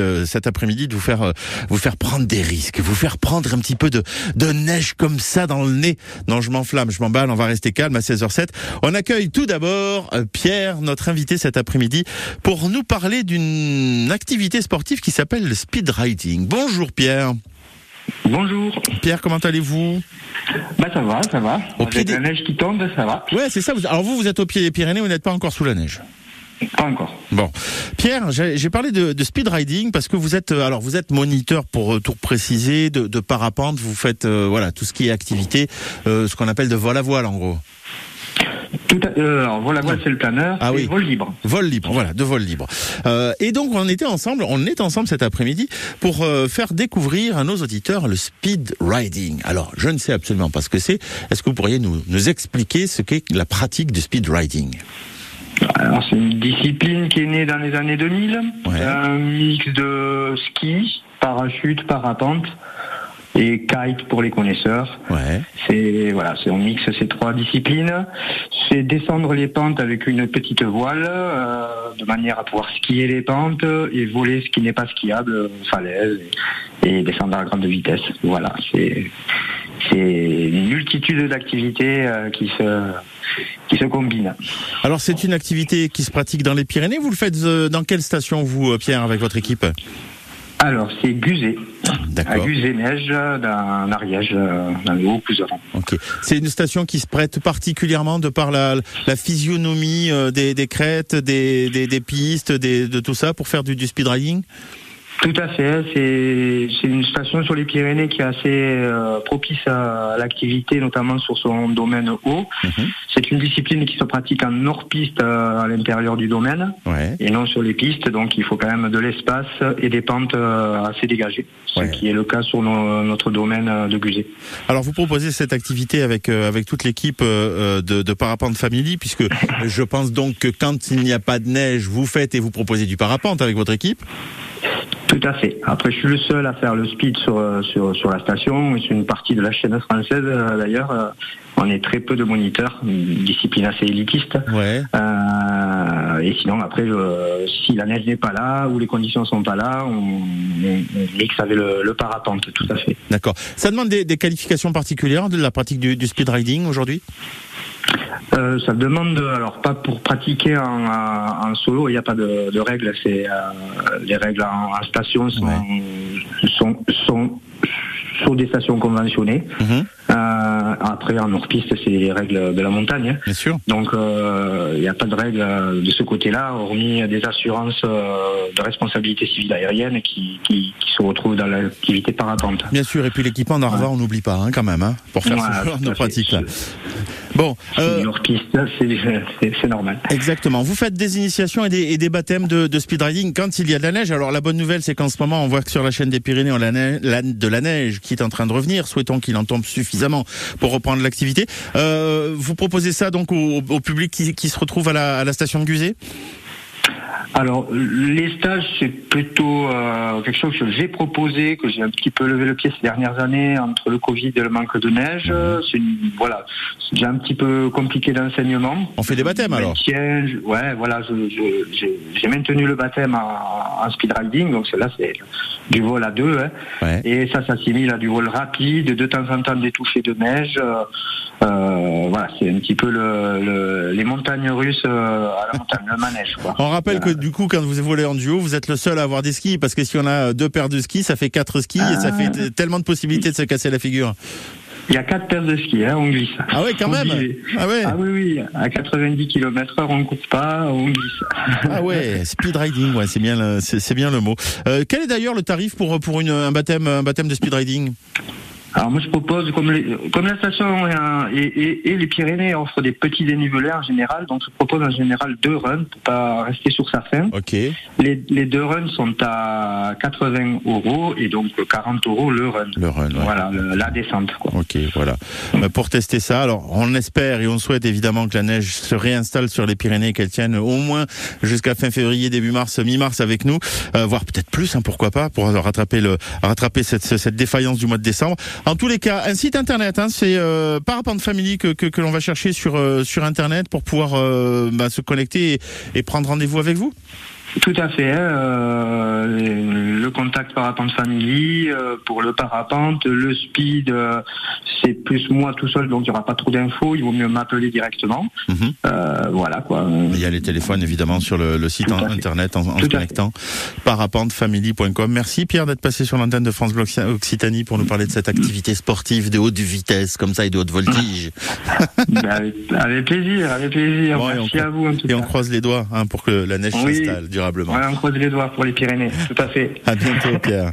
envie cet après-midi de vous faire prendre des risques, vous faire prendre un petit peu de neige comme ça dans le nez. Non, je m'enflamme, je m'emballe, on va rester calme à 16h07. On accueille tout d'abord Pierre, notre invité cet après-midi, pour nous parler d'une activité sportive qui s'appelle le speed riding. Bonjour Pierre. Bonjour. Pierre, comment allez-vous ? Ça va. Avec la neige qui tombe, ça va. Ouais, c'est ça. Alors vous êtes au pied des Pyrénées, vous n'êtes pas encore sous la neige ? Pas encore. Bon. Pierre, j'ai parlé de speed riding parce que vous êtes moniteur, pour tout préciser, de parapente. Vous faites tout ce qui est activité, ce qu'on appelle de vol à voile en gros. Alors voile à voile, c'est le planeur. Ah oui. Vol libre, voilà, de vol libre. Et donc on est ensemble cet après-midi pour faire découvrir à nos auditeurs le speed riding. Alors je ne sais absolument pas ce que c'est. Est-ce que vous pourriez nous expliquer ce qu'est la pratique du speed riding ? Alors c'est une discipline qui est née dans les années 2000. Ouais. Un mix de ski, parachute, parapente et kite pour les connaisseurs. Ouais. On mixe ces trois disciplines. C'est descendre les pentes avec une petite voile, de manière à pouvoir skier les pentes et voler ce qui n'est pas skiable, falaise, et descendre à grande vitesse. Voilà, c'est une multitude d'activités qui se combinent. Alors c'est une activité qui se pratique dans les Pyrénées. Vous le faites dans quelle station, vous, Pierre, avec votre équipe ? Alors, c'est Guzet. D'accord. À Guzet-Neige, dans l'Ariège, dans le Haut-Couserans. Ok. C'est une station qui se prête particulièrement de par la physionomie des crêtes, des pistes, de tout ça, pour faire du speed riding ? Tout à fait. C'est une station sur les Pyrénées qui est assez propice à l'activité, notamment sur son domaine haut. Mm-hmm. C'est une discipline qui se pratique en hors-piste à l'intérieur du domaine, ouais, et non sur les pistes. Donc, il faut quand même de l'espace et des pentes assez dégagées, ouais, ce qui est le cas sur notre domaine de Guzet. Alors, vous proposez cette activité avec toute l'équipe de Parapente Family, puisque je pense donc que quand il n'y a pas de neige, vous faites et vous proposez du parapente avec votre équipe. Tout à fait. Après, je suis le seul à faire le speed sur la station. C'est une partie de la chaîne française, d'ailleurs. On est très peu de moniteurs, une discipline assez élitiste. Ouais. Et sinon, après, si la neige n'est pas là ou les conditions ne sont pas là, on mixe avec le parapente, tout à fait. D'accord. Ça demande des qualifications particulières de la pratique du speed riding aujourd'hui ? Ça demande, alors pas pour pratiquer en solo, il n'y a pas de règles. C'est les règles en station sont sur des stations conventionnées. Mm-hmm. Après, en hors-piste, c'est les règles de la montagne. Bien sûr. Donc, il n'y a pas de règles de ce côté-là, hormis des assurances de responsabilité civile aérienne qui se retrouvent dans l'activité parapente. Bien sûr, et puis l'équipement d'Arva, on n'oublie pas quand même, pour faire ce genre de pratique-là. Bon, hors-piste, c'est normal. Exactement. Vous faites des initiations et des baptêmes de speed riding quand il y a de la neige. Alors, la bonne nouvelle, c'est qu'en ce moment, on voit que sur la chaîne des Pyrénées, on a de la neige qui est en train de revenir. Souhaitons qu'il en tombe suffisamment pour reprendre l'activité. Vous proposez ça donc au public qui se retrouve à la station de Guzet ? Alors, les stages, c'est plutôt quelque chose que j'ai proposé, que j'ai un petit peu levé le pied ces dernières années, entre le Covid et le manque de neige. C'est déjà un petit peu compliqué d'enseignement. On fait des baptêmes, alors ? J'ai maintenu le baptême en speed riding, donc là, c'est du vol à deux. Et ça s'assimile à du vol rapide, de temps en temps des touchés de neige. C'est un petit peu les montagnes russes à la montagne, le manège, quoi. On rappelle que du coup, quand vous volez en duo, vous êtes le seul à avoir des skis, parce que si on a deux paires de skis, ça fait 4 skis, et ça fait tellement de possibilités de se casser la figure. Il y a 4 paires de skis, on glisse. Ah ouais, quand même. Ah ouais. Ah oui, à 90 km/h, on ne coupe pas, on glisse. Ah ouais, speed riding, ouais, c'est bien le mot. Quel est d'ailleurs le tarif pour un baptême de speed riding ? Alors moi je propose, comme la station et les Pyrénées offrent des petits dénivelés en général, donc je propose en général 2 runs pour pas rester sur sa fin. Okay. Les 2 runs sont à 80 € et donc 40 € le run. Le run, ouais. Voilà, la descente, quoi. Ok, voilà. Pour tester ça, alors on espère et on souhaite évidemment que la neige se réinstalle sur les Pyrénées, qu'elle tienne au moins jusqu'à fin février, début mars, mi-mars avec nous, voire peut-être plus, pourquoi pas, pour rattraper cette défaillance du mois de décembre. En tous les cas, un site internet, c'est Parapente Family que l'on va chercher sur internet pour pouvoir se connecter et prendre rendez-vous avec vous. Tout à fait. contacte Parapente Family pour le parapente. Le speed, c'est plus moi tout seul, donc il n'y aura pas trop d'infos. Il vaut mieux m'appeler directement. Voilà quoi. Il y a les téléphones évidemment sur le site internet en se connectant. parapentefamily.com. Merci Pierre d'être passé sur l'antenne de France Bleu Occitanie pour nous parler de cette activité sportive de haute vitesse comme ça et de haute voltige. Avec plaisir, avec plaisir. Bon, merci à vous en tout cas. Et on croise les doigts pour que la neige s'installe durablement. Ouais, on croise les doigts pour les Pyrénées, tout à fait. À bientôt Pierre.